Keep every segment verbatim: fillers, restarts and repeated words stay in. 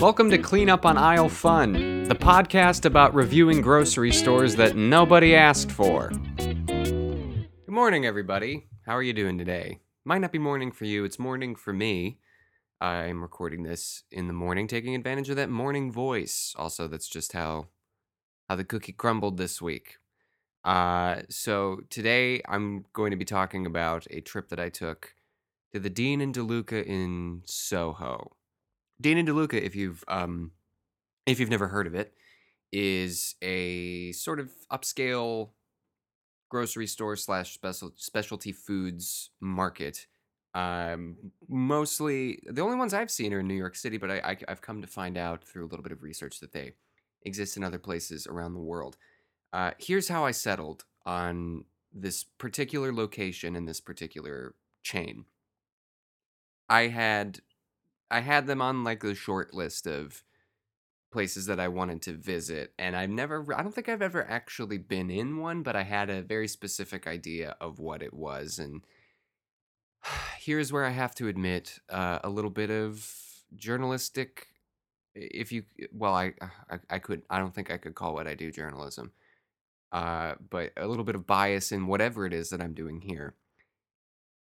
Welcome to Clean Up on Aisle Fun, the podcast about reviewing grocery stores that nobody asked for. Good morning, everybody. How are you doing today? Might not be morning for you, it's morning for me. I'm recording this in the morning, taking advantage of that morning voice. Also, that's just how, how the cookie crumbled this week. Uh, so today I'm going to be talking about a trip that I took to the Dean and De Luca in Soho. Dean and De Luca, if you've um, if you've never heard of it, is a sort of upscale grocery store slash special specialty foods market. Um, mostly, the only ones I've seen are in New York City, but I, I, I've come to find out through a little bit of research that they exist in other places around the world. Uh, here's how I settled on this particular location and this particular chain. I had... I had them on like the short list of places that I wanted to visit, and I've never, I don't think I've ever actually been in one, but I had a very specific idea of what it was, and here's where I have to admit uh, a little bit of journalistic, if you, well, I, I, I could, I don't think I could call what I do journalism, uh, but a little bit of bias in whatever it is that I'm doing here.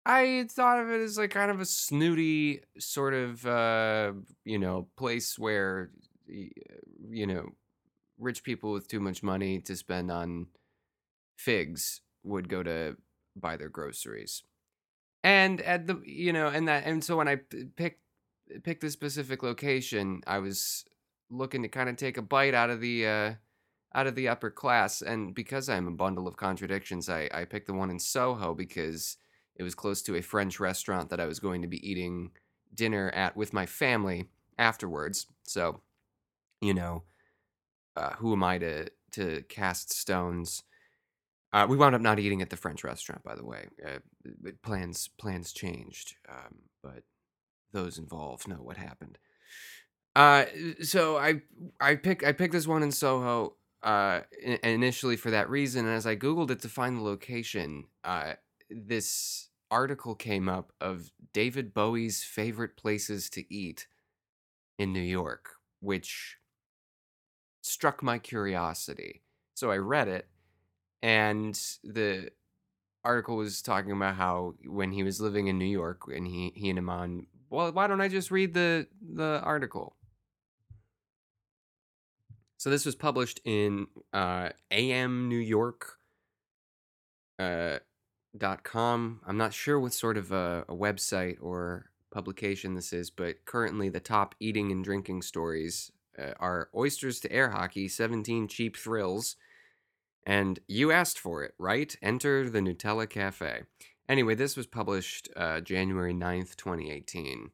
I thought of it as like kind of a snooty sort of, uh, you know, place where, you know, rich people with too much money to spend on figs would go to buy their groceries. And at the, you know, and that, and so when I picked, picked this specific location, I was looking to kind of take a bite out of the, uh, out of the upper class. And because I'm a bundle of contradictions, I, I picked the one in Soho because it was close to a French restaurant that I was going to be eating dinner at with my family afterwards. So, you know, uh, who am I to to cast stones? Uh, we wound up not eating at the French restaurant, by the way. Uh, plans plans changed, um, but those involved know what happened. Uh, so I I pick I picked this one in Soho uh, initially for that reason, and as I Googled it to find the location, uh, this article came up of David Bowie's favorite places to eat in New York, which struck my curiosity. So I read it, and the article was talking about how when he was living in New York, and he, he and Iman, well, why don't I just read the, the article? So this was published in uh, A M New York, uh, Dot com. I'm not sure what sort of a, a website or publication this is, but currently the top eating and drinking stories uh, are oysters to air hockey, seventeen cheap thrills, and you asked for it, right? Enter the Nutella Cafe. Anyway, this was published uh, January ninth, twenty eighteen.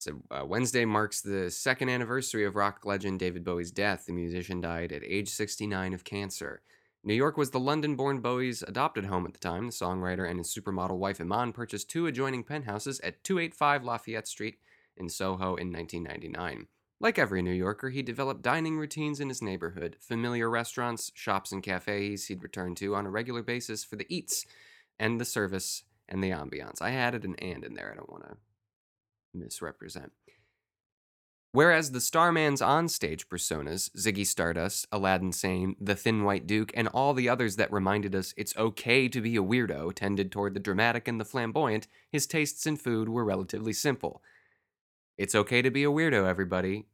So uh, Wednesday marks the second anniversary of rock legend David Bowie's death. The musician died at age sixty-nine of cancer. New York was the London-born Bowie's adopted home at the time. The songwriter and his supermodel wife Iman purchased two adjoining penthouses at two eighty-five Lafayette Street in Soho in nineteen ninety-nine. Like every New Yorker, he developed dining routines in his neighborhood, familiar restaurants, shops, and cafes he'd return to on a regular basis for the eats and the service and the ambiance. I added an and in there. I don't want to misrepresent. Whereas the Starman's onstage personas, Ziggy Stardust, Aladdin Sane, the Thin White Duke, and all the others that reminded us it's okay to be a weirdo, tended toward the dramatic and the flamboyant, his tastes in food were relatively simple. It's okay to be a weirdo, everybody.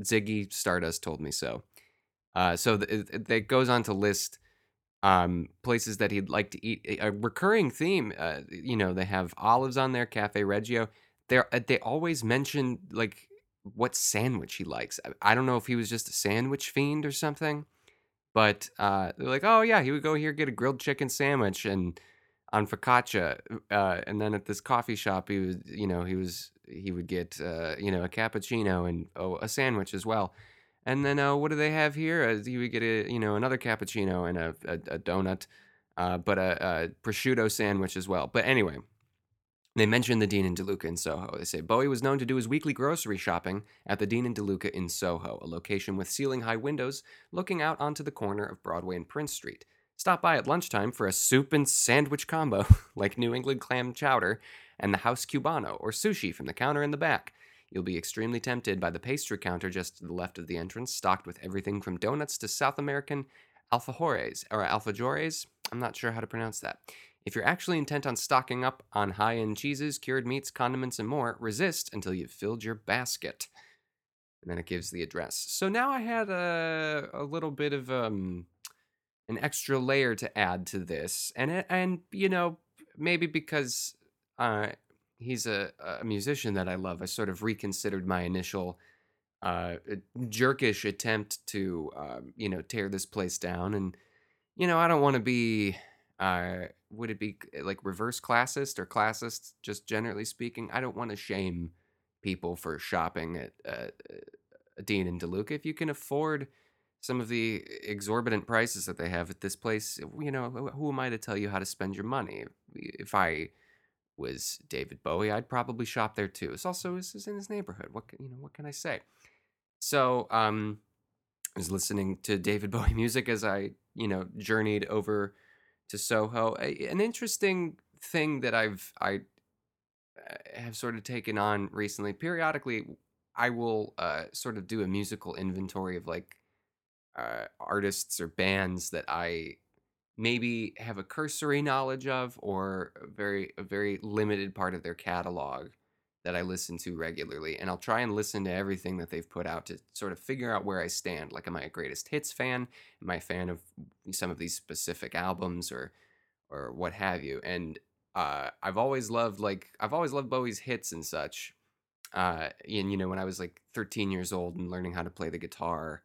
Ziggy Stardust told me so. Uh, so th- that goes on to list um, places that he'd like to eat. A recurring theme, uh, you know, they have olives on there, Cafe Reggio. They're, they always mention, like, what sandwich he likes. I don't know if he was just a sandwich fiend or something, but uh, they're like, oh yeah, he would go here, get a grilled chicken sandwich and on focaccia. Uh, and then at this coffee shop, he was, you know, he was, he would get, uh, you know, a cappuccino and oh, a sandwich as well. And then, uh, what do they have here? Uh, he would get a, you know, another cappuccino and a, a, a donut, uh, but a, a prosciutto sandwich as well. But anyway, they mentioned the Dean and De Luca in Soho. They say, Bowie was known to do his weekly grocery shopping at the Dean and De Luca in Soho, a location with ceiling-high windows looking out onto the corner of Broadway and Prince Street. Stop by at lunchtime for a soup and sandwich combo, like New England clam chowder and the house cubano, or sushi from the counter in the back. You'll be extremely tempted by the pastry counter just to the left of the entrance, stocked with everything from donuts to South American alfajores, or alfajores. I'm not sure how to pronounce that. If you're actually intent on stocking up on high-end cheeses, cured meats, condiments, and more, resist until you've filled your basket. And then it gives the address. So now I had a, a little bit of um, an extra layer to add to this. And, and you know, maybe because uh, he's a, a musician that I love, I sort of reconsidered my initial uh, jerkish attempt to, um, you know, tear this place down. And, you know, I don't want to be... Uh, would it be like reverse classist or classist, just generally speaking? I don't want to shame people for shopping at uh, Dean and DeLuca. If you can afford some of the exorbitant prices that they have at this place, you know, who am I to tell you how to spend your money? If I was David Bowie, I'd probably shop there too. It's also it's in his neighborhood. What can, you know, what can I say? So um, I was listening to David Bowie music as I, you know, journeyed over to Soho. An interesting thing that I've I have sort of taken on recently. Periodically, I will uh, sort of do a musical inventory of like uh, artists or bands that I maybe have a cursory knowledge of, or a very a very limited part of their catalog that I listen to regularly. And I'll try and listen to everything that they've put out to sort of figure out where I stand. Like, am I a greatest hits fan? Am I a fan of some of these specific albums or or what have you? And uh, I've always loved, like, I've always loved Bowie's hits and such. Uh, and, you know, when I was, like, thirteen years old and learning how to play the guitar,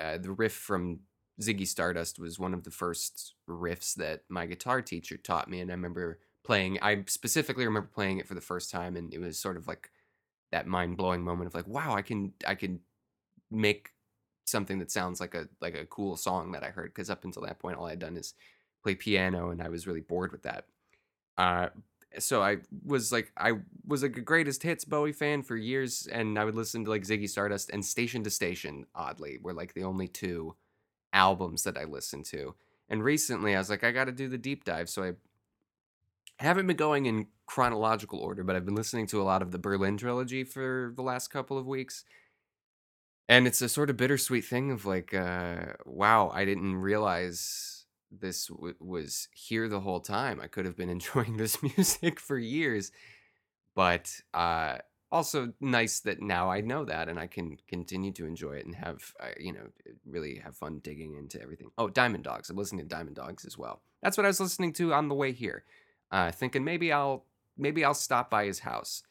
uh, the riff from Ziggy Stardust was one of the first riffs that my guitar teacher taught me. And I remember... playing, I specifically remember playing it for the first time, and it was sort of like that mind-blowing moment of like, wow, I can I can make something that sounds like a like a cool song that I heard, because up until that point all I had done is play piano, and I was really bored with that. Uh, so I was like I was like a greatest hits Bowie fan for years, and I would listen to like Ziggy Stardust and Station to Station, oddly, were like the only two albums that I listened to. And recently I was like, I got to do the deep dive, so I haven't been going in chronological order, but I've been listening to a lot of the Berlin trilogy for the last couple of weeks. And it's a sort of bittersweet thing of like, uh, wow, I didn't realize this w- was here the whole time. I could have been enjoying this music for years, but uh, also nice that now I know that and I can continue to enjoy it and have, uh, you know, really have fun digging into everything. Oh, Diamond Dogs. I'm listening to Diamond Dogs as well. That's what I was listening to on the way here. Uh, thinking maybe I'll maybe I'll stop by his house,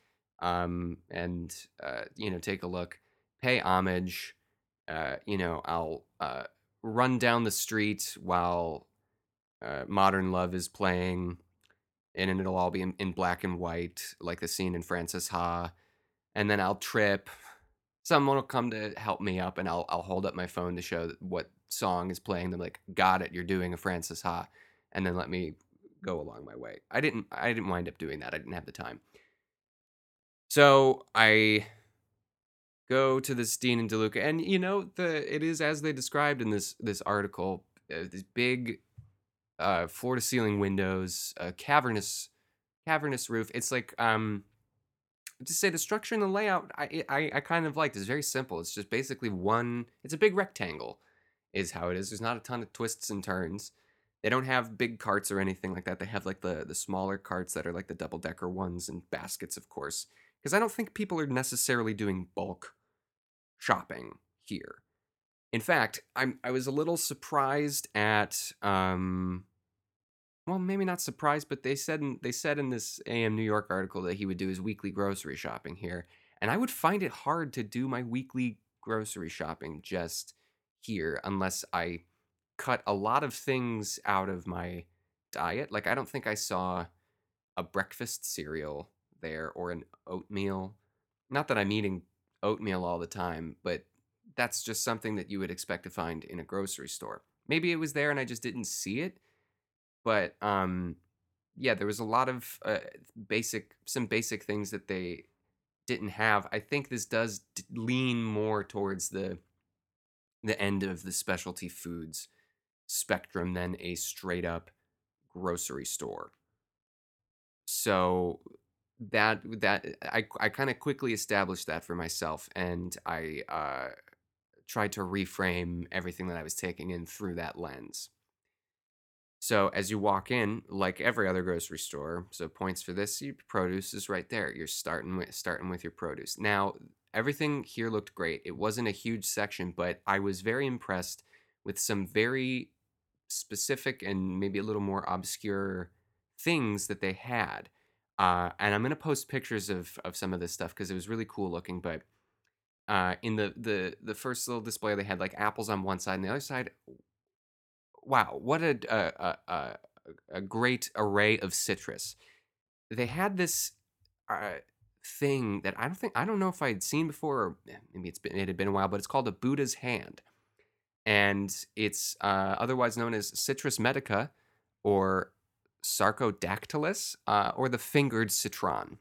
um, and uh, you know, take a look, pay homage. Uh, you know, I'll uh, run down the street while uh, Modern Love is playing, and it'll all be in, in black and white, like the scene in Frances Ha. And then I'll trip. Someone will come to help me up, and I'll I'll hold up my phone to show what song is playing. They're like, "Got it, you're doing a Frances Ha," and then let me go along my way. I didn't I didn't wind up doing that. I didn't have the time. So I go to this Dean and DeLuca, and you know, the it is as they described in this this article, uh, these big uh, floor to ceiling windows, a uh, cavernous cavernous roof. It's like um to say the structure and the layout I I, I kind of liked. It's very simple. It's just basically one it's a big rectangle is how it is. There's not a ton of twists and turns. They don't have big carts or anything like that. They have like the, the smaller carts that are like the double-decker ones and baskets, of course. Because I don't think people are necessarily doing bulk shopping here. In fact, I'm I was a little surprised at um well, maybe not surprised, but they said in, they said in this A M New York article that he would do his weekly grocery shopping here. And I would find it hard to do my weekly grocery shopping just here unless I cut a lot of things out of my diet. Like, I don't think I saw a breakfast cereal there or an oatmeal. Not that I'm eating oatmeal all the time, but that's just something that you would expect to find in a grocery store. Maybe it was there and I just didn't see it, but um, yeah, there was a lot of uh, basic, some basic things that they didn't have. I think this does d- lean more towards the the end of the specialty foods spectrum than a straight up grocery store. So that that I I kind of quickly established that for myself, and I uh, tried to reframe everything that I was taking in through that lens. So as you walk in, like every other grocery store, so points for this, your produce is right there. You're starting with starting with your produce. Now, everything here looked great. It wasn't a huge section, but I was very impressed with some very specific and maybe a little more obscure things that they had. Uh, and I'm going to post pictures of, of some of this stuff because it was really cool looking. But uh, in the, the, the first little display, they had like apples on one side and the other side. Wow, what a, a, a, a great array of citrus. They had this uh, thing that I don't think, I don't know if I had seen before, or maybe it's been, it had been a while, but it's called a Buddha's hand. And it's uh, otherwise known as Citrus Medica, or Sarcodactylus, uh, or the fingered citron.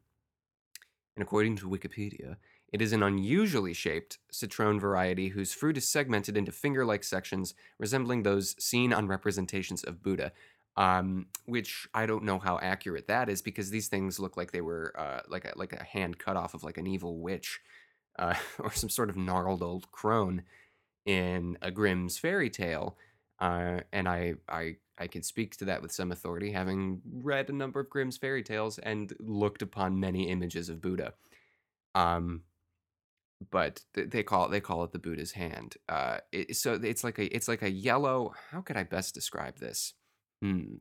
And according to Wikipedia, it is an unusually shaped citron variety whose fruit is segmented into finger-like sections resembling those seen on representations of Buddha, um, which I don't know how accurate that is because these things look like they were uh, like a, like a hand cut off of like an evil witch uh, or some sort of gnarled old crone in a Grimm's fairy tale. Uh, and I, I I can speak to that with some authority, having read a number of Grimm's fairy tales and looked upon many images of Buddha. Um, but they call it, they call it the Buddha's hand. Uh, it, so it's like a it's like a yellow. How could I best describe this? Hmm.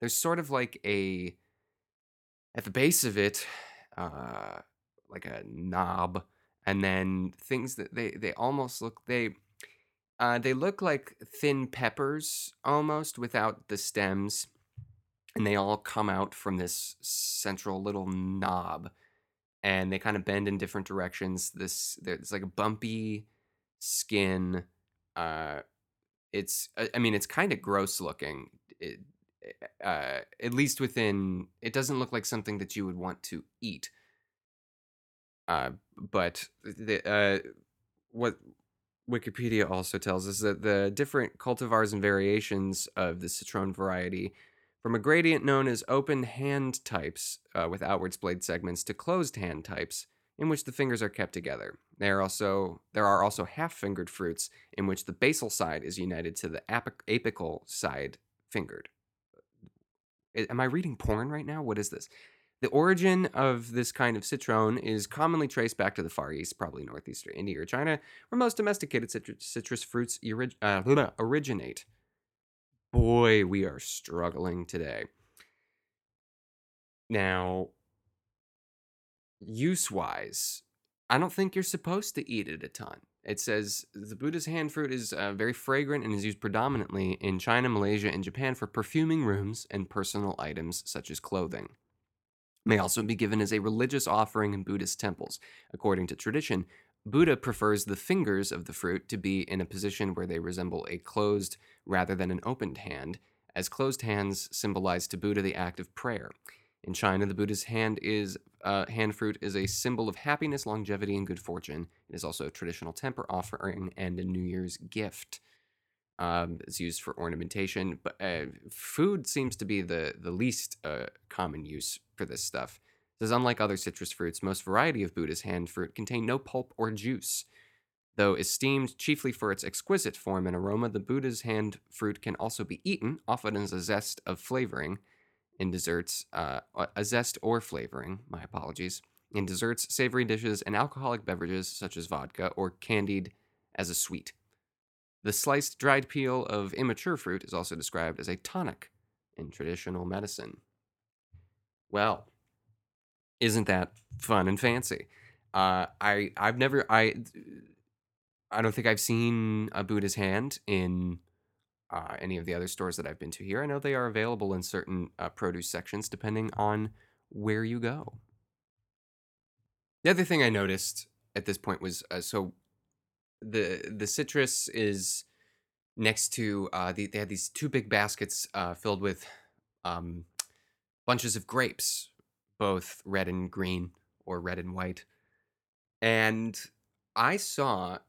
There's sort of like a at the base of it, uh, like a knob, and then things that they they almost look they. Uh, they look like thin peppers, almost, without the stems, and they all come out from this central little knob, and they kind of bend in different directions. This It's like a bumpy skin. Uh, it's, I mean, it's kind of gross looking, it, uh, at least within, it doesn't look like something that you would want to eat. Uh, but the, uh, what... Wikipedia also tells us that the different cultivars and variations of the citron variety, from a gradient known as open hand types uh, with outward splayed segments to closed hand types in which the fingers are kept together. There are also there are also half-fingered fruits in which the basal side is united to the ap- apical side fingered. Am I reading porn right now? What is this? The origin of this kind of citron is commonly traced back to the Far East, probably northeastern India or China, where most domesticated citrus, citrus fruits eri- uh, originate. Boy, we are struggling today. Now, use-wise, I don't think you're supposed to eat it a ton. It says the Buddha's hand fruit is uh, very fragrant and is used predominantly in China, Malaysia, and Japan for perfuming rooms and personal items such as clothing. May also be given as a religious offering in Buddhist temples. According to tradition, Buddha prefers the fingers of the fruit to be in a position where they resemble a closed rather than an opened hand, as closed hands symbolize to Buddha the act of prayer. In China, the Buddha's hand is uh, hand fruit is a symbol of happiness, longevity, and good fortune. It is also a traditional temple offering and a New Year's gift. Um, it's used for ornamentation, but uh, food seems to be the, the least uh, common use for this stuff. It says, unlike other citrus fruits, most variety of Buddha's hand fruit contain no pulp or juice. Though esteemed chiefly for its exquisite form and aroma, the Buddha's hand fruit can also be eaten, often as a zest of flavoring in desserts, uh, a zest or flavoring, my apologies, in desserts, savory dishes, and alcoholic beverages such as vodka, or candied as a sweet. The sliced dried peel of immature fruit is also described as a tonic in traditional medicine. Well, isn't that fun and fancy? Uh, I I've never I I don't think I've seen a Buddha's hand in uh, any of the other stores that I've been to here. I know they are available in certain uh, produce sections depending on where you go. The other thing I noticed at this point was uh, so. The the citrus is next to, uh, the, they had these two big baskets uh, filled with um, bunches of grapes, both red and green, or red and white. And I saw,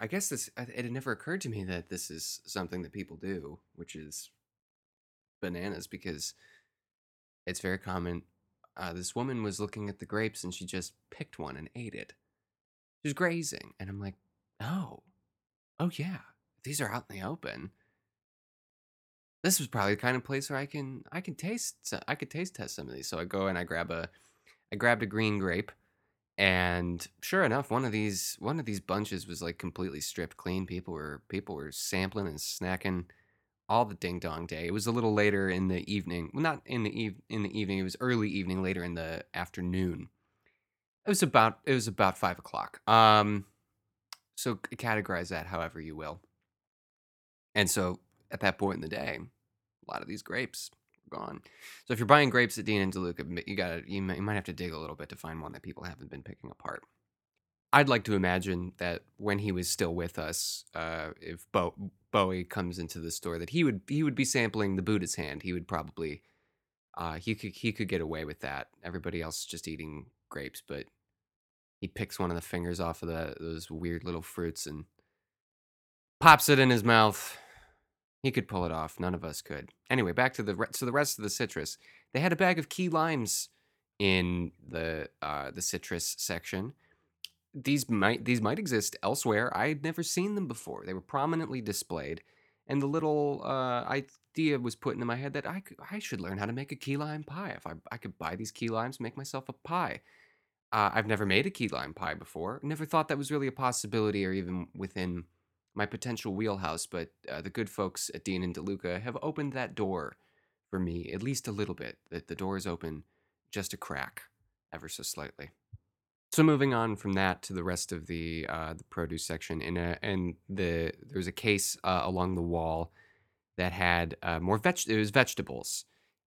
I guess this, it had never occurred to me that this is something that people do, which is bananas, because it's very common Uh, this woman was looking at the grapes and she just picked one and ate it. She was grazing. And I'm like, oh, oh yeah, these are out in the open. This was probably the kind of place where I can I can taste I could taste test some of these. So I go and I grab a I grabbed a green grape, and sure enough, one of these one of these bunches was like completely stripped clean. People were people were sampling and snacking all the ding dong day. It was a little later in the evening. Well, not in the eve in the evening. It was early evening, later in the afternoon. It was about it was about five o'clock. Um, so categorize that however you will. And so at that point in the day, a lot of these grapes are gone. So if you're buying grapes at Dean and DeLuca, you gotta you might have to dig a little bit to find one that people haven't been picking apart. I'd like to imagine that when he was still with us, uh, if Bo- Bowie comes into the store, that he would he would be sampling the Buddha's hand. He would probably uh, he could he could get away with that. Everybody else is just eating grapes, but he picks one of the fingers off of the, those weird little fruits and pops it in his mouth. He could pull it off. None of us could. Anyway, back to the re- so the rest of the citrus. They had a bag of key limes in the uh, the citrus section. These might these might exist elsewhere. I had never seen them before. They were prominently displayed, and the little uh, idea was put into my head that I could, I should learn how to make a key lime pie. If I I could buy these key limes, make myself a pie. Uh, I've never made a key lime pie before. Never thought that was really a possibility or even within my potential wheelhouse, but uh, the good folks at Dean and DeLuca have opened that door for me, at least a little bit. That the door is open just a crack, ever so slightly. So moving on from that to the rest of the uh, the produce section, in a, and the there was a case uh, along the wall that had uh, more veg. It was vegetables,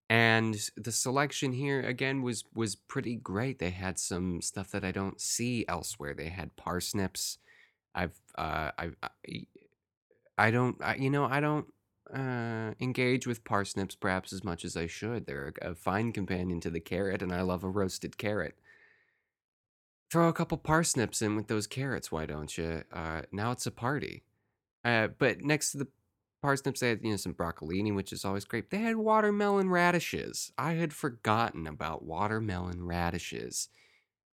and the selection here again was was pretty great. They had some stuff that I don't see elsewhere. They had parsnips. I've, uh, I've, I, I don't, I, you know, I don't uh, engage with parsnips perhaps as much as I should. They're a, a fine companion to the carrot, and I love a roasted carrot. Throw a couple parsnips in with those carrots, why don't you? Uh, now it's a party. Uh, but next to the parsnips, they had, you know, some broccolini, which is always great. They had watermelon radishes. I had forgotten about watermelon radishes.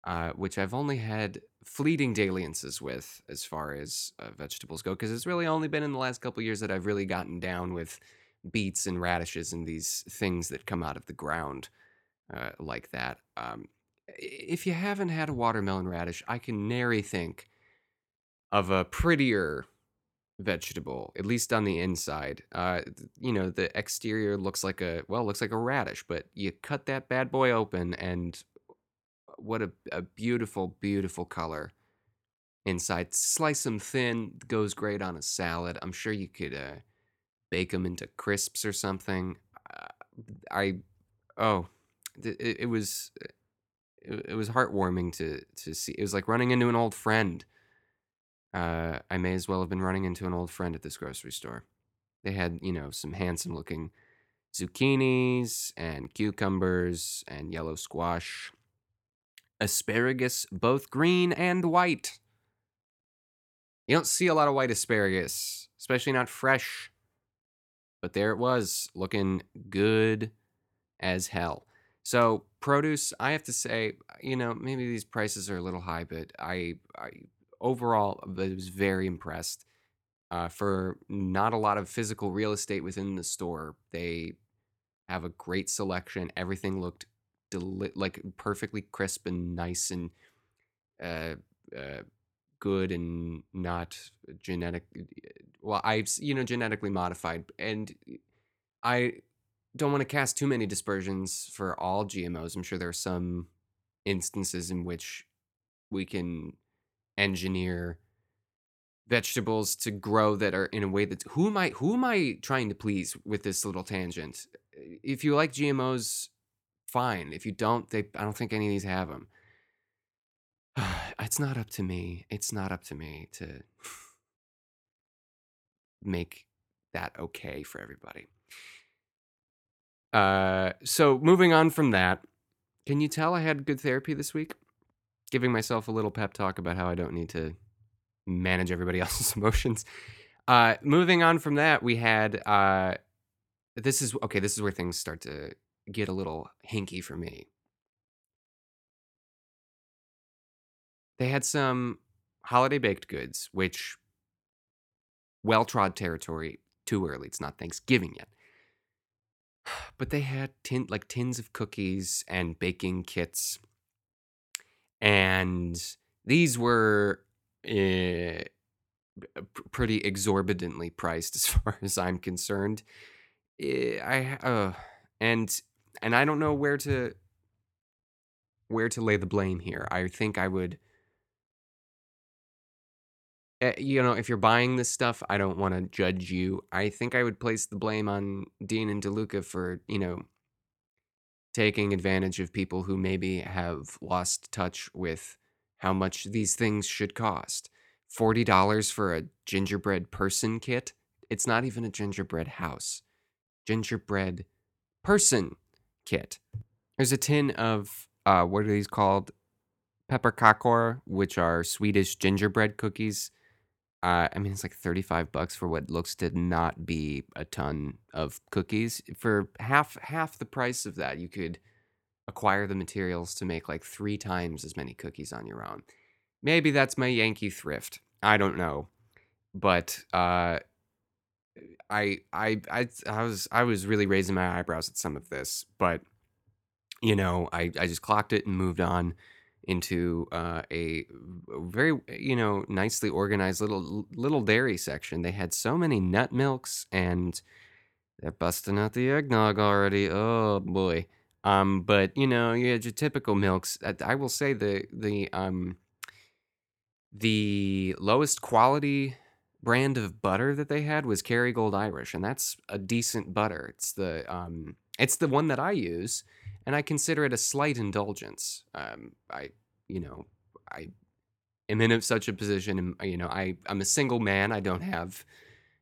Uh, which I've only had fleeting dalliances with as far as uh, vegetables go, because it's really only been in the last couple of years that I've really gotten down with beets and radishes and these things that come out of the ground uh, like that. Um, if you haven't had a watermelon radish, I can nary think of a prettier vegetable, at least on the inside. Uh, you know, the exterior looks like a, well, looks like a radish, but you cut that bad boy open and what a, a beautiful, beautiful color inside. Slice them thin, goes great on a salad. I'm sure you could uh, bake them into crisps or something. Uh, I, oh, it, it was, it, it was heartwarming to, to see. It was like running into an old friend. Uh, I may as well have been running into an old friend at this grocery store. They had, you know, some handsome looking zucchinis and cucumbers and yellow squash. Asparagus, both green and white. You don't see a lot of white asparagus, especially not fresh. But there it was, looking good as hell. So produce, I have to say, you know, maybe these prices are a little high, but I, I overall I was very impressed. Uh, for not a lot of physical real estate within the store, they have a great selection. Everything looked Deli- like perfectly crisp and nice and uh, uh, good and not genetic. Well, I've, you know, genetically modified, and I don't want to cast too many dispersions for all G M Os. I'm sure there are some instances in which we can engineer vegetables to grow that are in a way that's, who am I, who am I trying to please with this little tangent? If you like G M Os, fine. If you don't, they I don't think any of these have them. It's not up to me. It's not up to me to make that okay for everybody. Uh, so moving on from that, can you tell I had good therapy this week? Giving myself a little pep talk about how I don't need to manage everybody else's emotions. Uh, moving on from that, we had uh, this is okay. This is where things start to get a little hinky for me. They had some holiday baked goods, which well-trod territory, too early. It's not Thanksgiving yet. But they had tin, like tins of cookies and baking kits. And these were uh, pretty exorbitantly priced as far as I'm concerned. I uh, and and I don't know where to where to lay the blame here. I think I would you know, if you're buying this stuff, I don't want to judge you. I think I would place the blame on Dean and DeLuca for, you know, taking advantage of people who maybe have lost touch with how much these things should cost. forty dollars for a gingerbread person kit? It's not even a gingerbread house. Gingerbread person kit. There's a tin of, uh, what are these called? Pepperkakor, which are Swedish gingerbread cookies. Uh, I mean, it's like thirty-five bucks for what looks to not be a ton of cookies. For half half the price of that, you could acquire the materials to make like three times as many cookies on your own. Maybe that's my Yankee thrift. I don't know, but uh, I I I I was I was really raising my eyebrows at some of this, but you know, I I just clocked it and moved on into uh, a very, you know, nicely organized little little dairy section. They had so many nut milks, and they're busting out the eggnog already. Oh boy! Um, but you know, you had your typical milks. I, I will say the the um the lowest quality brand of butter that they had was Kerrygold Irish, and that's a decent butter. It's the um it's the one that I use. And I consider it a slight indulgence. Um, I, you know, I am in such a position, you know, I, I'm a single man. I don't have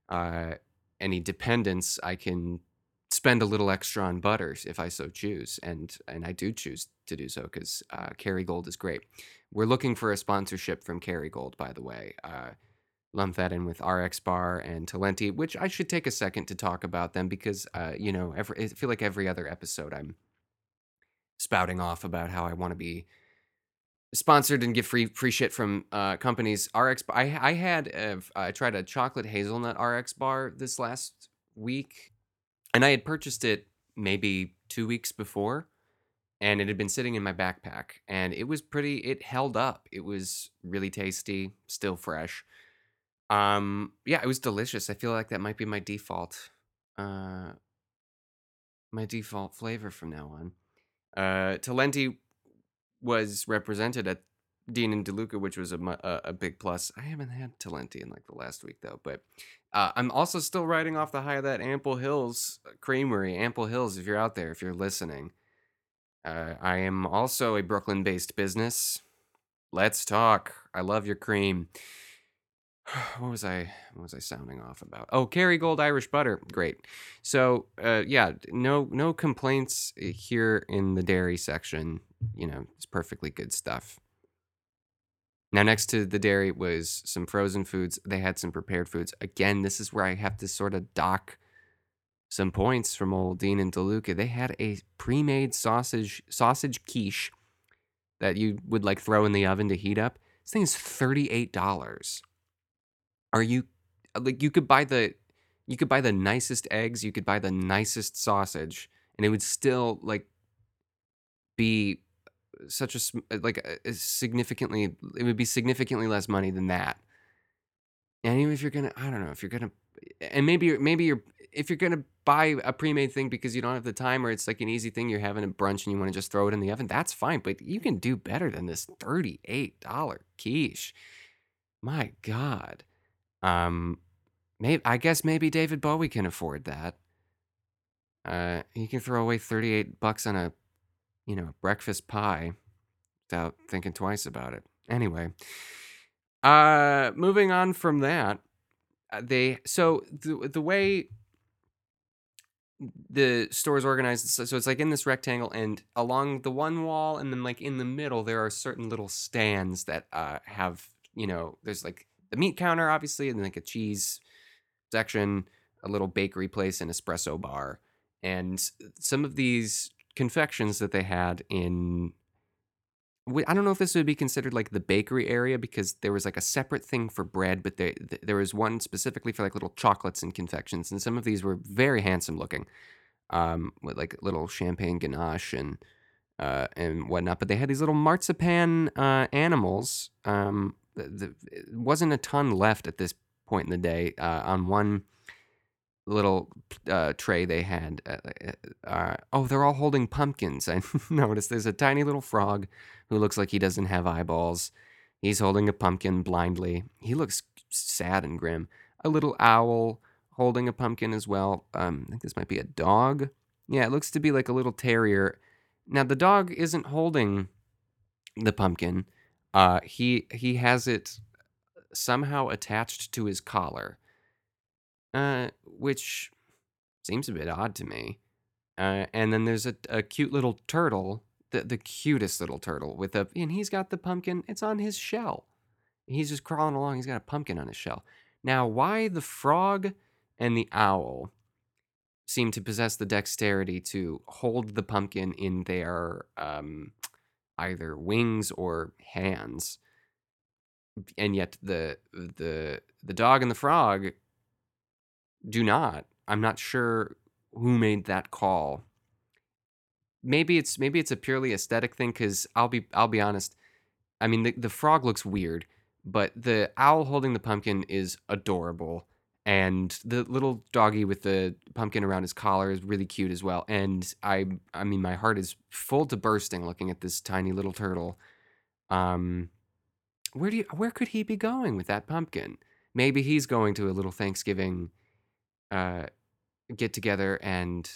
uh, any dependents. I can spend a little extra on butter if I so choose. And and I do choose to do so because uh, Kerrygold is great. We're looking for a sponsorship from Kerrygold, by the way. Uh, lump that in with R X Bar and Talenti, which I should take a second to talk about them because, uh, you know, every, I feel like every other episode I'm spouting off about how I want to be sponsored and get free free shit from uh, companies. R X, I I had a, I tried a chocolate hazelnut R X bar this last week, and I had purchased it maybe two weeks before, and it had been sitting in my backpack, and it was pretty. It held up. It was really tasty, still fresh. Um, yeah, it was delicious. I feel like that might be my default, uh, my default flavor from now on. Uh, Talenti was represented at Dean and DeLuca, which was a, a, a big plus. I haven't had Talenti in like the last week though, but uh, I'm also still riding off the high of that Ample Hills Creamery. Ample Hills, if you're out there, if you're listening, uh, I am also a Brooklyn-based business. Let's talk. I love your cream. What was I? What was I sounding off about? Oh, Kerrygold Irish butter, great. So, uh, yeah, no, no complaints here in the dairy section. You know, it's perfectly good stuff. Now, next to the dairy was some frozen foods. They had some prepared foods. Again, this is where I have to sort of dock some points from old Dean and DeLuca. They had a pre-made sausage sausage quiche that you would like throw in the oven to heat up. This thing is thirty-eight dollars. Are you like you could buy the you could buy the nicest eggs, you could buy the nicest sausage, and it would still like be such a like a significantly it would be significantly less money than that. And even if you're gonna, I don't know if you're gonna, and maybe maybe you're if you're gonna buy a pre-made thing because you don't have the time or it's like an easy thing you're having a brunch and you want to just throw it in the oven, that's fine. But you can do better than this thirty-eight dollars quiche. My God. Um, maybe I guess maybe David Bowie can afford that. Uh, he can throw away thirty-eight bucks on a, you know, breakfast pie, without thinking twice about it. Anyway, uh, moving on from that, they so the the way the store is organized, so it's like in this rectangle, and along the one wall, and then like in the middle, there are certain little stands that uh have you know, there's like. The meat counter, obviously, and like a cheese section, a little bakery place, an espresso bar. And some of these confections that they had in I don't know if this would be considered like the bakery area, because there was like a separate thing for bread, but they, th- there was one specifically for like little chocolates and confections, and some of these were very handsome looking, um, with like little champagne ganache and uh, and whatnot. But they had these little marzipan uh, animals. Um, the, the, wasn't a ton left at this point in the day. Uh, on one little uh, tray they had, uh, uh, oh, they're all holding pumpkins. I noticed there's a tiny little frog who looks like he doesn't have eyeballs. He's holding a pumpkin blindly. He looks sad and grim. A little owl holding a pumpkin as well. Um, I think this might be a dog. Yeah, it looks to be like a little terrier. Now, the dog isn't holding the pumpkin. Uh, he he has it somehow attached to his collar. Uh, which seems a bit odd to me. Uh, and then there's a, a cute little turtle, the, the cutest little turtle, with a, and he's got the pumpkin, it's on his shell. He's just crawling along, he's got a pumpkin on his shell. Now, why the frog and the owl seem to possess the dexterity to hold the pumpkin in their um, either wings or hands, and yet the the the dog and the frog do not. I'm not sure who made that call. Maybe it's maybe it's a purely aesthetic thing, because I'll be I'll be honest. I mean, the, the frog looks weird, but the owl holding the pumpkin is adorable, and the little doggy with the pumpkin around his collar is really cute as well. And I I mean, my heart is full to bursting looking at this tiny little turtle. Um, where do you, where could he be going with that pumpkin? Maybe he's going to a little Thanksgiving Uh, get together, and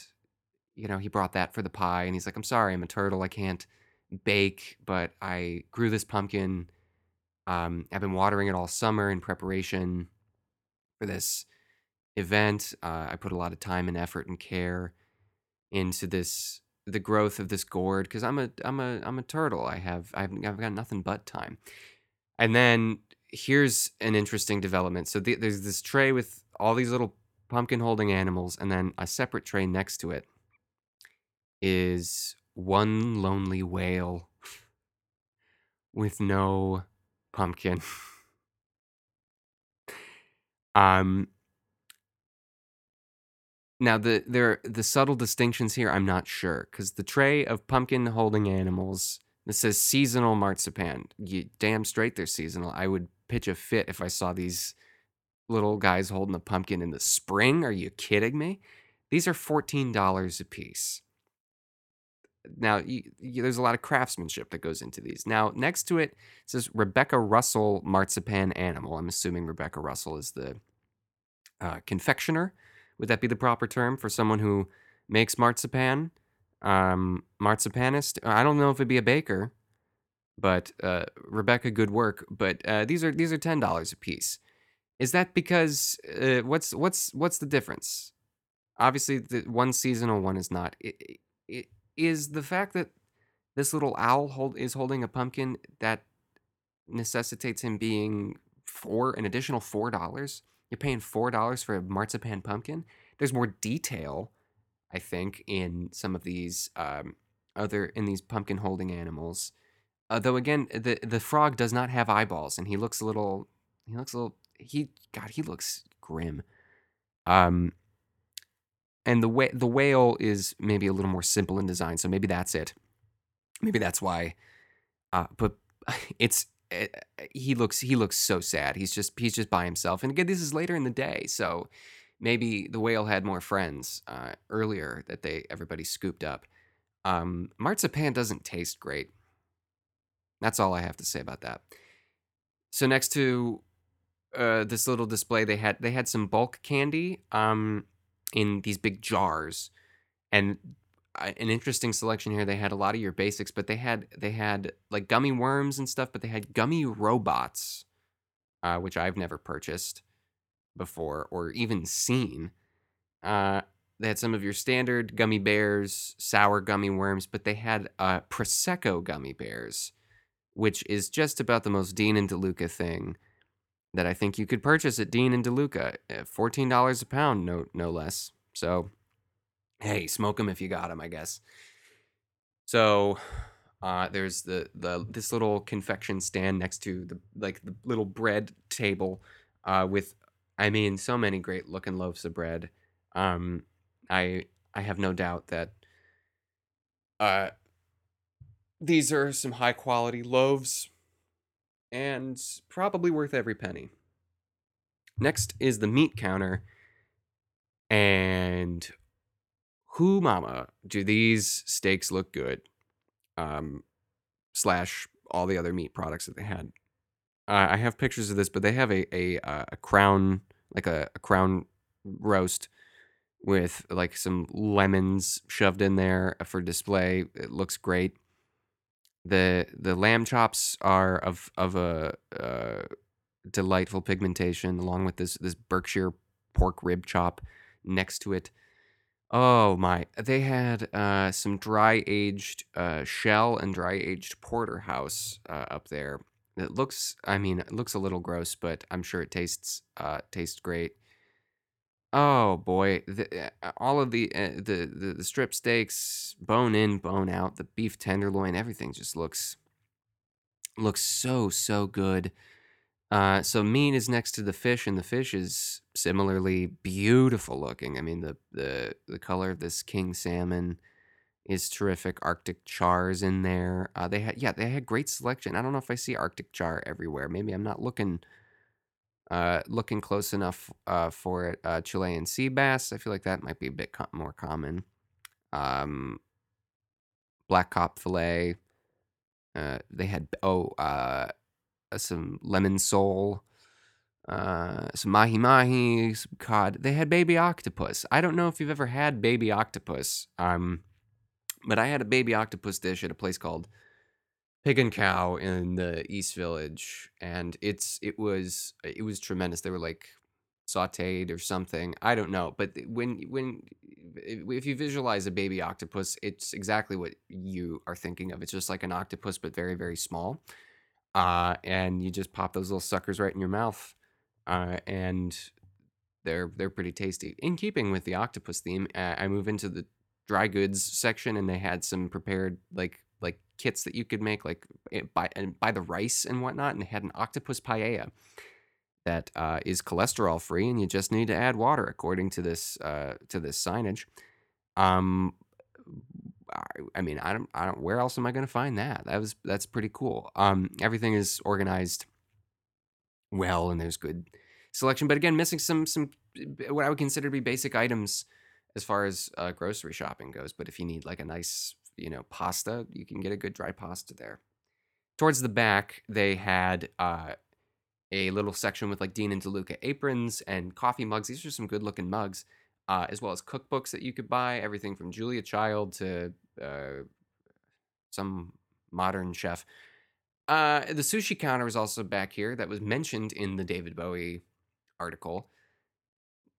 you know, he brought that for the pie, and he's like, I'm sorry, I'm a turtle, I can't bake, but I grew this pumpkin, um, I've been watering it all summer in preparation for this event. uh, I put a lot of time and effort and care into this, the growth of this gourd, because I'm a I'm a I'm a turtle, I have I've, I've got nothing but time. And then here's an interesting development. So the, there's this tray with all these little pumpkin holding animals, and then a separate tray next to it is one lonely whale with no pumpkin. um now the there the subtle distinctions here, I'm not sure, because the tray of pumpkin holding animals, this says seasonal marzipan. You damn straight they're seasonal. I would pitch a fit if I saw these little guys holding a pumpkin in the spring. Are you kidding me? These are fourteen dollars a piece. Now, you, you, there's a lot of craftsmanship that goes into these. Now, next to it, it says Rebecca Russell marzipan animal. I'm assuming Rebecca Russell is the uh, confectioner. Would that be the proper term for someone who makes marzipan? Um, marzipanist? I don't know if it'd be a baker, but uh, Rebecca, good work. But uh, these are these are ten dollars a piece. Is that because uh, what's what's what's the difference? Obviously, the one seasonal, one is not. It, it, it is the fact that this little owl hold, is holding a pumpkin that necessitates him being four an additional four dollars. You're paying four dollars for a marzipan pumpkin. There's more detail, I think, in some of these um, other in these pumpkin holding animals. Uh, though again, the the frog does not have eyeballs, and he looks a little. He looks a little. He, God, he looks grim. Um, and the wh- the whale is maybe a little more simple in design, so maybe that's it. Maybe that's why. Uh, but it's uh, he looks he looks so sad. He's just he's just by himself. And again, this is later in the day, so maybe the whale had more friends uh, earlier that they everybody scooped up. Um, marzipan doesn't taste great. That's all I have to say about that. So next to. Uh, this little display, they had they had some bulk candy um, in these big jars, and uh, an interesting selection here. They had a lot of your basics, but they had they had like gummy worms and stuff. But they had gummy robots, uh, which I've never purchased before or even seen. Uh, they had some of your standard gummy bears, sour gummy worms, but they had uh, Prosecco gummy bears, which is just about the most Dean and DeLuca thing that I think you could purchase at Dean and DeLuca, fourteen dollars a pound, no no less. So, hey, smoke them if you got them, I guess. So, Uh, there's the the this little confection stand next to the like the little bread table, uh, with, I mean, so many great looking loaves of bread. Um, I I have no doubt that uh, these are some high quality loaves, and probably worth every penny. Next is the meat counter, and who mama, do these steaks look good? Um, slash all the other meat products that they had. Uh, I have pictures of this, but they have a a, a crown, like a, a crown roast with like some lemons shoved in there for display. It looks great. The the lamb chops are of of a uh, delightful pigmentation, along with this this Berkshire pork rib chop next to it. Oh my, they had uh, some dry-aged uh, shell and dry-aged porterhouse uh, up there. It looks, I mean, it looks a little gross, but I'm sure it tastes uh, tastes great. Oh boy, the, all of the, uh, the, the, the strip steaks, bone in, bone out, the beef tenderloin, everything just looks, looks so, so good. Uh, so meat is next to the fish, and the fish is similarly beautiful looking. I mean, the, the, the color of this king salmon is terrific. Arctic char is in there. Uh, they had, yeah, they had great selection. I don't know if I see Arctic char everywhere. Maybe I'm not looking, uh, looking close enough, uh, for it. Uh, Chilean sea bass. I feel like that might be a bit com- more common. Um, black cod fillet. Uh, they had, oh, uh, some lemon sole, uh, some mahi-mahi, some cod. They had baby octopus. I don't know if you've ever had baby octopus, um, but I had a baby octopus dish at a place called Pig and Cow in the East Village, and it's it was it was tremendous. They were like sautéed or something. I don't know, but when when if you visualize a baby octopus, it's exactly what you are thinking of. It's just like an octopus, but very, very small. Uh, and you just pop those little suckers right in your mouth, uh, and they're they're pretty tasty. In keeping with the octopus theme, uh, I move into the dry goods section, and they had some prepared like like kits that you could make, like buy and buy the rice and whatnot, and they had an octopus paella that uh, is cholesterol free, and you just need to add water according to this uh, to this signage. Um, I mean, I don't, I don't, where else am I going to find that? That was, that's pretty cool. Um, everything is organized well, and there's good selection, but again, missing some, some, what I would consider to be basic items as far as uh, grocery shopping goes. But if you need like a nice, you know, pasta, you can get a good dry pasta there. Towards the back, they had uh, a little section with like Dean and DeLuca aprons and coffee mugs. These are some good looking mugs. Uh, as well as cookbooks that you could buy, everything from Julia Child to uh, some modern chef. Uh, the sushi counter was also back here. That was mentioned in the David Bowie article.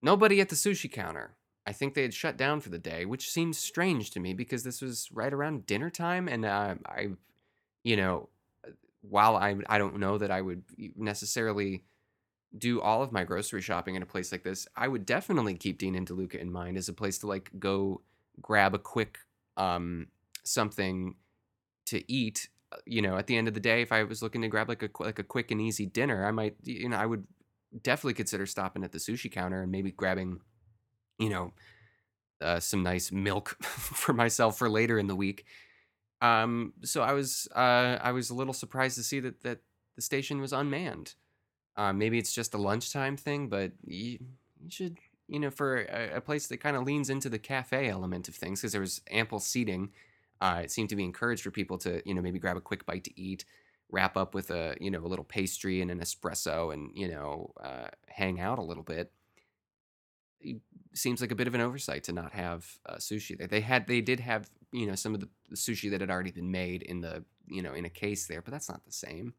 Nobody at the sushi counter. I think they had shut down for the day, which seems strange to me because this was right around dinner time. And uh, I, you know, while I, I don't know that I would necessarily do all of my grocery shopping in a place like this, I would definitely keep Dean and DeLuca in mind as a place to like go grab a quick um something to eat. You know, at the end of the day, if I was looking to grab like a like a quick and easy dinner, I might, you know, I would definitely consider stopping at the sushi counter and maybe grabbing, you know, uh, some nice milk for myself for later in the week. Um, so I was uh, I was a little surprised to see that that the station was unmanned. Uh, maybe it's just a lunchtime thing, but you, you should, you know, for a, a place that kind of leans into the cafe element of things, because there was ample seating. Uh, it seemed to be encouraged for people to, you know, maybe grab a quick bite to eat, wrap up with a, you know, a little pastry and an espresso and, you know, uh, hang out a little bit. It seems like a bit of an oversight to not have uh, sushi there. They had, they did have, you know, some of the sushi that had already been made in the, you know, in a case there, but that's not the same.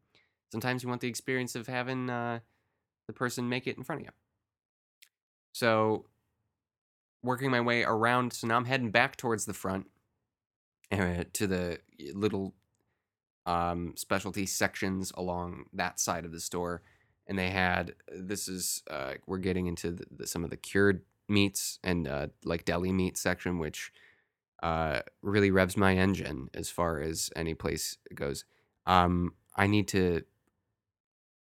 Sometimes you want the experience of having uh, the person make it in front of you. So, working my way around, so now I'm heading back towards the front, uh, to the little um, specialty sections along that side of the store. And they had, this is, uh, we're getting into the, the, some of the cured meats and uh, like deli meat section, which uh, really revs my engine as far as any place goes. Um, I need to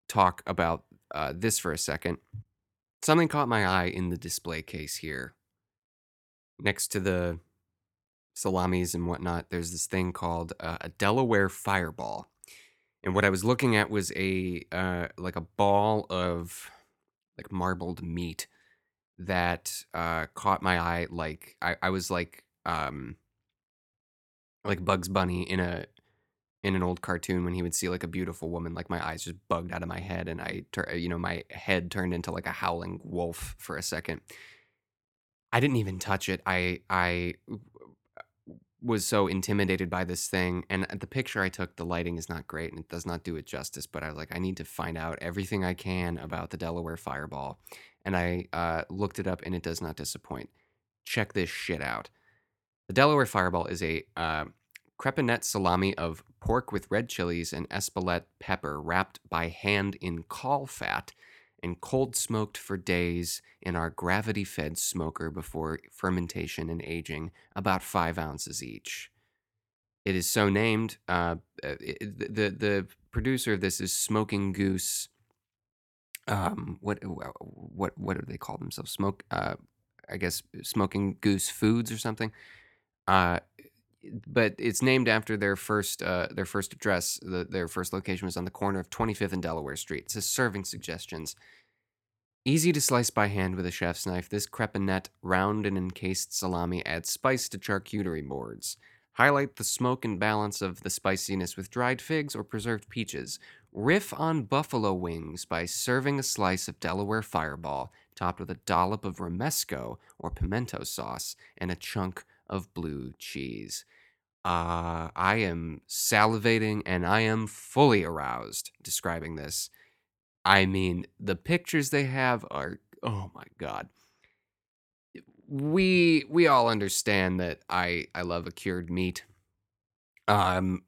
talk about uh, this for a second. Something caught my eye in the display case here. Next to the salamis and whatnot, there's this thing called uh, a Delaware Fireball. And what I was looking at was a uh, like a ball of like marbled meat that uh, caught my eye. Like I, I was like um, like Bugs Bunny in a in an old cartoon when he would see like a beautiful woman. Like my eyes just bugged out of my head, and I tur- you know my head turned into like a howling wolf for a second. I didn't even touch it. I I. was so intimidated by this thing, and the picture I took, the lighting is not great and it does not do it justice, but I was like, I need to find out everything I can about the Delaware Fireball, and I uh, looked it up, and it does not disappoint. Check this shit out. The Delaware Fireball is a uh, crepinette salami of pork with red chilies and espelette pepper wrapped by hand in caul fat and cold smoked for days in our gravity-fed smoker before fermentation and aging, about five ounces each. It is so named. Uh, it, the the producer of this is Smoking Goose. Um, what what what do they call themselves? Smoke? Uh, I guess Smoking Goose Foods or something. Uh, but it's named after their first uh, their first address. The, their first location was on the corner of twenty-fifth and Delaware Street. It says serving suggestions. Easy to slice by hand with a chef's knife, this crepinette, round and encased salami adds spice to charcuterie boards. Highlight the smoke and balance of the spiciness with dried figs or preserved peaches. Riff on buffalo wings by serving a slice of Delaware Fireball topped with a dollop of romesco or pimento sauce and a chunk of blue cheese. Uh, I am salivating and I am fully aroused describing this. I mean, the pictures they have are, oh my God. We we all understand that I, I love a cured meat. Um,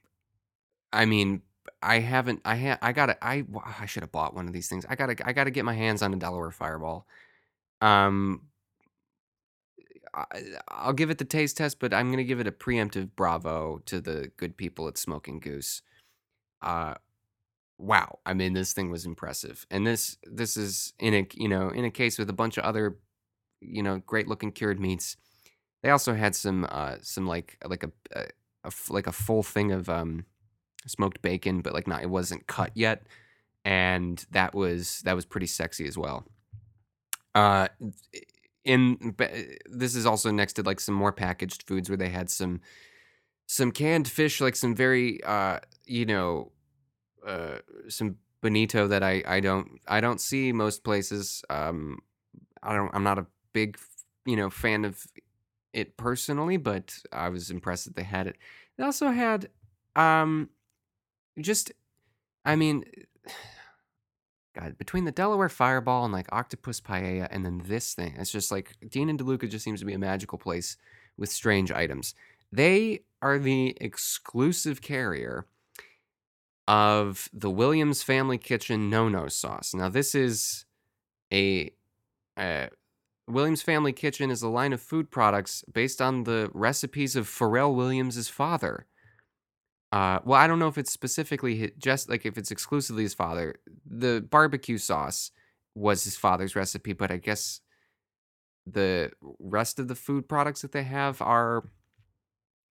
I mean, I haven't, I ha- I gotta, I, I should have bought one of these things. I gotta, I gotta get my hands on a Delaware Fireball. Um, I'll give it the taste test, but I'm going to give it a preemptive bravo to the good people at Smoking Goose. Uh, wow. I mean, this thing was impressive. And this, this is in a, you know, in a case with a bunch of other, you know, great looking cured meats. They also had some, uh, some like, like a, a, a like a full thing of, um, smoked bacon, but like not, it wasn't cut yet. And that was, that was pretty sexy as well. Uh, it, In this is also next to like some more packaged foods where they had some some canned fish, like some very uh, you know uh, some bonito that I, I don't I don't see most places. Um, I don't I'm not a big you know fan of it personally, but I was impressed that they had it. They also had um, just I mean. God, between the Delaware Fireball and like octopus paella and then this thing, it's just like Dean and DeLuca just seems to be a magical place with strange items. They are the exclusive carrier of the Williams Family Kitchen no-no sauce. Now this is a, uh, Williams Family Kitchen is a line of food products based on the recipes of Pharrell Williams' father. Uh, well, I don't know if it's specifically his, just like if it's exclusively his father. The barbecue sauce was his father's recipe, but I guess the rest of the food products that they have are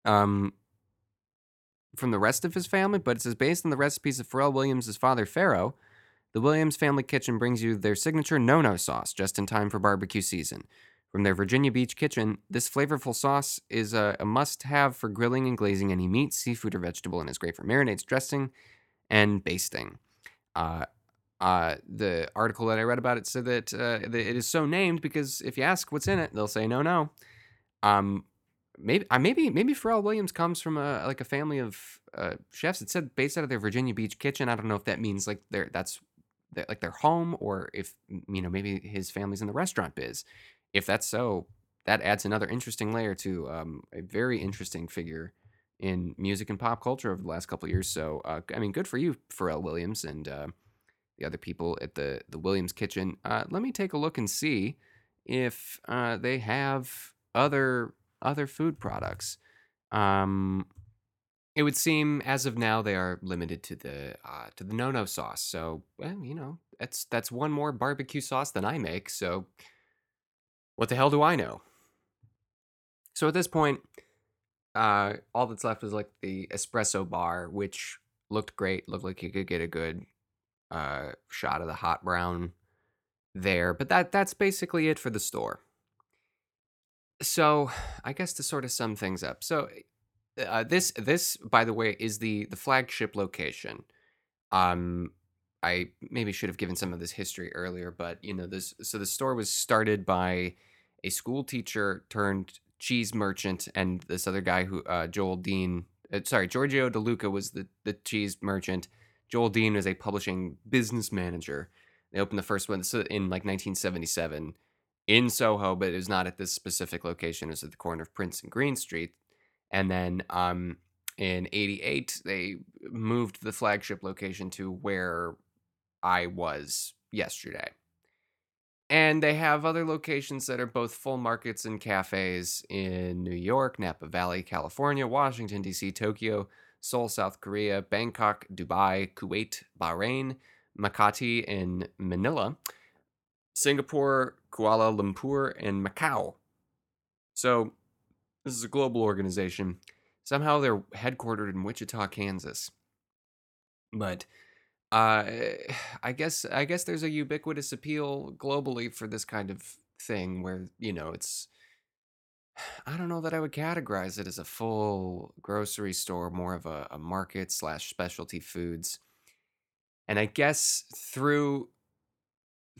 um, from the rest of his family. But it says based on the recipes of Pharrell Williams' father, Pharaoh, the Williams Family Kitchen brings you their signature no-no sauce just in time for barbecue season. From their Virginia Beach kitchen, this flavorful sauce is a, a must-have for grilling and glazing any meat, seafood, or vegetable, and is great for marinades, dressing, and basting. Uh, uh, the article that I read about it said that, uh, that it is so named because if you ask what's in it, they'll say no, no. Um, maybe, uh, maybe, maybe Pharrell Williams comes from a like a family of uh, chefs. It said based out of their Virginia Beach kitchen. I don't know if that means like their that's their, like their home, or if you know maybe his family's in the restaurant biz. If that's so, that adds another interesting layer to um, a very interesting figure in music and pop culture over the last couple of years. So, uh, I mean, good for you, Pharrell Williams, and uh, the other people at the, the Williams Kitchen. Uh, let me take a look and see if uh, they have other other food products. Um, it would seem as of now they are limited to the uh, to the no-no sauce. So, well, you know, that's that's one more barbecue sauce than I make. So, what the hell do I know? So at this point, uh, all that's left is like the espresso bar, which looked great. Looked like you could get a good uh, shot of the hot brown there. But that that's basically it for the store. So I guess to sort of sum things up. So uh, this, this by the way, is the the flagship location. Um, I maybe should have given some of this history earlier, but you know this. So the store was started by a school teacher turned cheese merchant, and this other guy who uh, Joel Dean, uh, sorry, Giorgio De Luca was the, the cheese merchant. Joel Dean was a publishing business manager. They opened the first one in like nineteen seventy-seven in Soho, but it was not at this specific location. It was at the corner of Prince and Green Street. And then um, in eighty-eight, they moved the flagship location to where I was yesterday. And they have other locations that are both full markets and cafes in New York, Napa Valley, California, Washington, D C, Tokyo, Seoul, South Korea, Bangkok, Dubai, Kuwait, Bahrain, Makati in Manila, Singapore, Kuala Lumpur, and Macau. So this is a global organization. Somehow they're headquartered in Wichita, Kansas. But Uh, I guess I guess there's a ubiquitous appeal globally for this kind of thing where, you know, it's, I don't know that I would categorize it as a full grocery store, more of a, a market slash specialty foods. And I guess through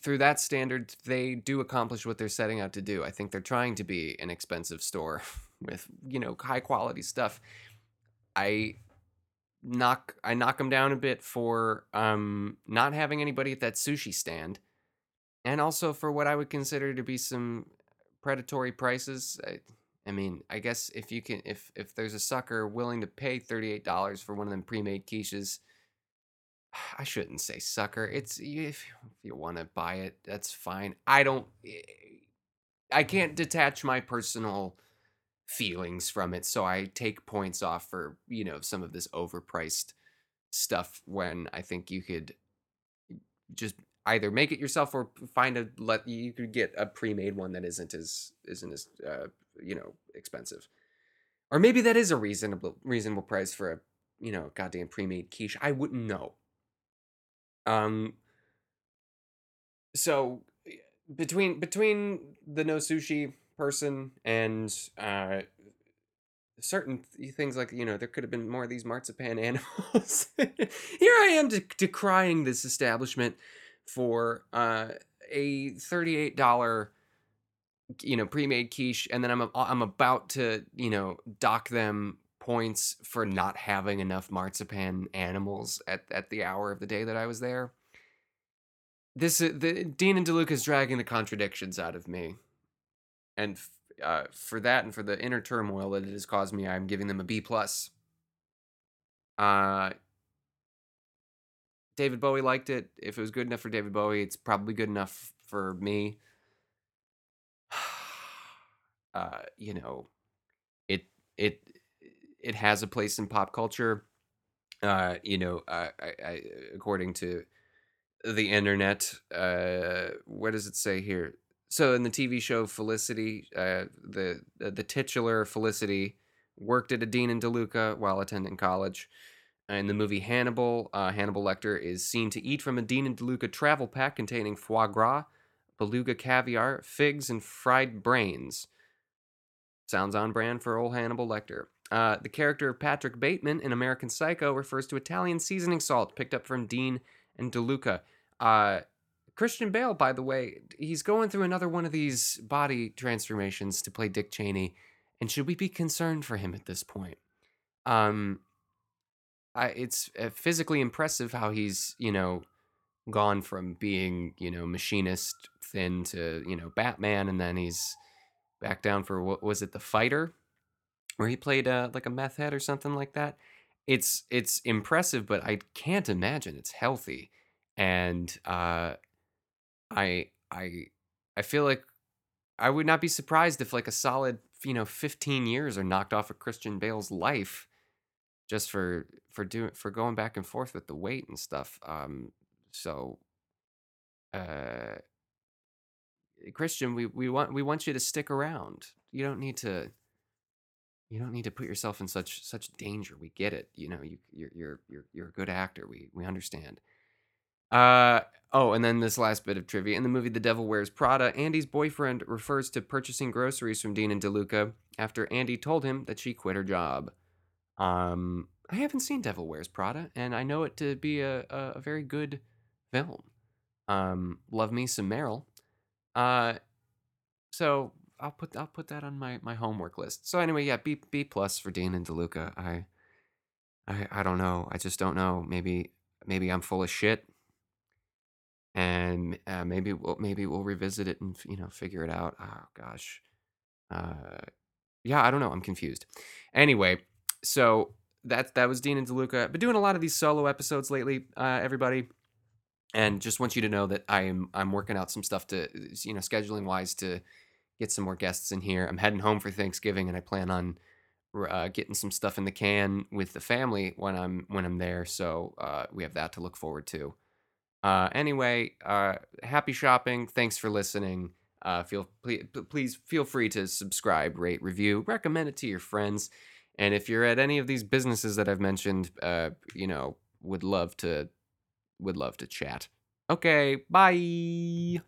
through that standard, they do accomplish what they're setting out to do. I think they're trying to be an expensive store with, you know, high quality stuff. I... knock I knock them down a bit for um not having anybody at that sushi stand, and also for what I would consider to be some predatory prices. I, I mean, I guess if you can, if if there's a sucker willing to pay thirty-eight dollars for one of them pre-made quiches, I shouldn't say sucker. It's if you want to buy it, that's fine. I don't, I can't detach my personal feelings from it, so I take points off for, you know, some of this overpriced stuff when I think you could just either make it yourself or find a let you could get a pre-made one that isn't as isn't as uh, you know, expensive. Or maybe that is a reasonable reasonable price for a, you know, goddamn pre-made quiche. I wouldn't know. Um. So between between the no sushi person and uh certain th- things like, you know, there could have been more of these marzipan animals. Here I am dec- decrying this establishment for uh a thirty-eight dollars, you know, pre-made quiche, and then I'm a- I'm about to, you know, dock them points for not having enough marzipan animals at at the hour of the day that I was there. This uh, the Dean and DeLuca's dragging the contradictions out of me. And uh, for that and for the inner turmoil that it has caused me, I'm giving them a B plus. Uh, David Bowie liked it. If it was good enough for David Bowie, it's probably good enough for me. Uh, you know, it it it has a place in pop culture. Uh, you know, I, I, I, according to the internet, uh, what does it say here? So in the T V show Felicity, uh, the the titular Felicity worked at a Dean and DeLuca while attending college. In the movie Hannibal, uh, Hannibal Lecter is seen to eat from a Dean and DeLuca travel pack containing foie gras, beluga caviar, figs, and fried brains. Sounds on brand for old Hannibal Lecter. Uh, the character of Patrick Bateman in American Psycho refers to Italian seasoning salt picked up from Dean and DeLuca. Uh... Christian Bale, by the way, he's going through another one of these body transformations to play Dick Cheney, and should we be concerned for him at this point? Um, I, it's uh, physically impressive how he's, you know, gone from being, you know, machinist thin to, you know, Batman, and then he's back down for, what was it, The Fighter, where he played uh, like a meth head or something like that. It's it's impressive, but I can't imagine it's healthy, and uh. I I I feel like I would not be surprised if like a solid you know, fifteen years are knocked off of Christian Bale's life just for for doing for going back and forth with the weight and stuff. Um, so, uh, Christian, we, we want we want you to stick around. You don't need to. You don't need to put yourself in such such danger. We get it. You know, you you're you're you're, you're a good actor. We we understand. Uh, oh, and then this last bit of trivia. In the movie The Devil Wears Prada, Andy's boyfriend refers to purchasing groceries from Dean and DeLuca after Andy told him that she quit her job. Um, I haven't seen Devil Wears Prada, and I know it to be a, a very good film. Um, love me some Meryl. Uh, so I'll put I'll put that on my, my homework list. So anyway, yeah, B B plus for Dean and DeLuca. I, I I don't know. I just don't know. Maybe maybe I'm full of shit. And uh, maybe we'll maybe we'll revisit it and, you know, figure it out. Oh gosh, uh, yeah, I don't know. I'm confused. Anyway, so that that was Dean and DeLuca. I've been doing a lot of these solo episodes lately, uh, everybody, and just want you to know that I'm I'm working out some stuff to, you know, scheduling wise to get some more guests in here. I'm heading home for Thanksgiving, and I plan on uh, getting some stuff in the can with the family when I'm when I'm there. So uh, we have that to look forward to. Uh, anyway, uh, happy shopping. Thanks for listening. Uh, feel please, please feel free to subscribe, rate, review, recommend it to your friends. And if you're at any of these businesses that I've mentioned, uh, you know, would love to, would love to chat. Okay, bye.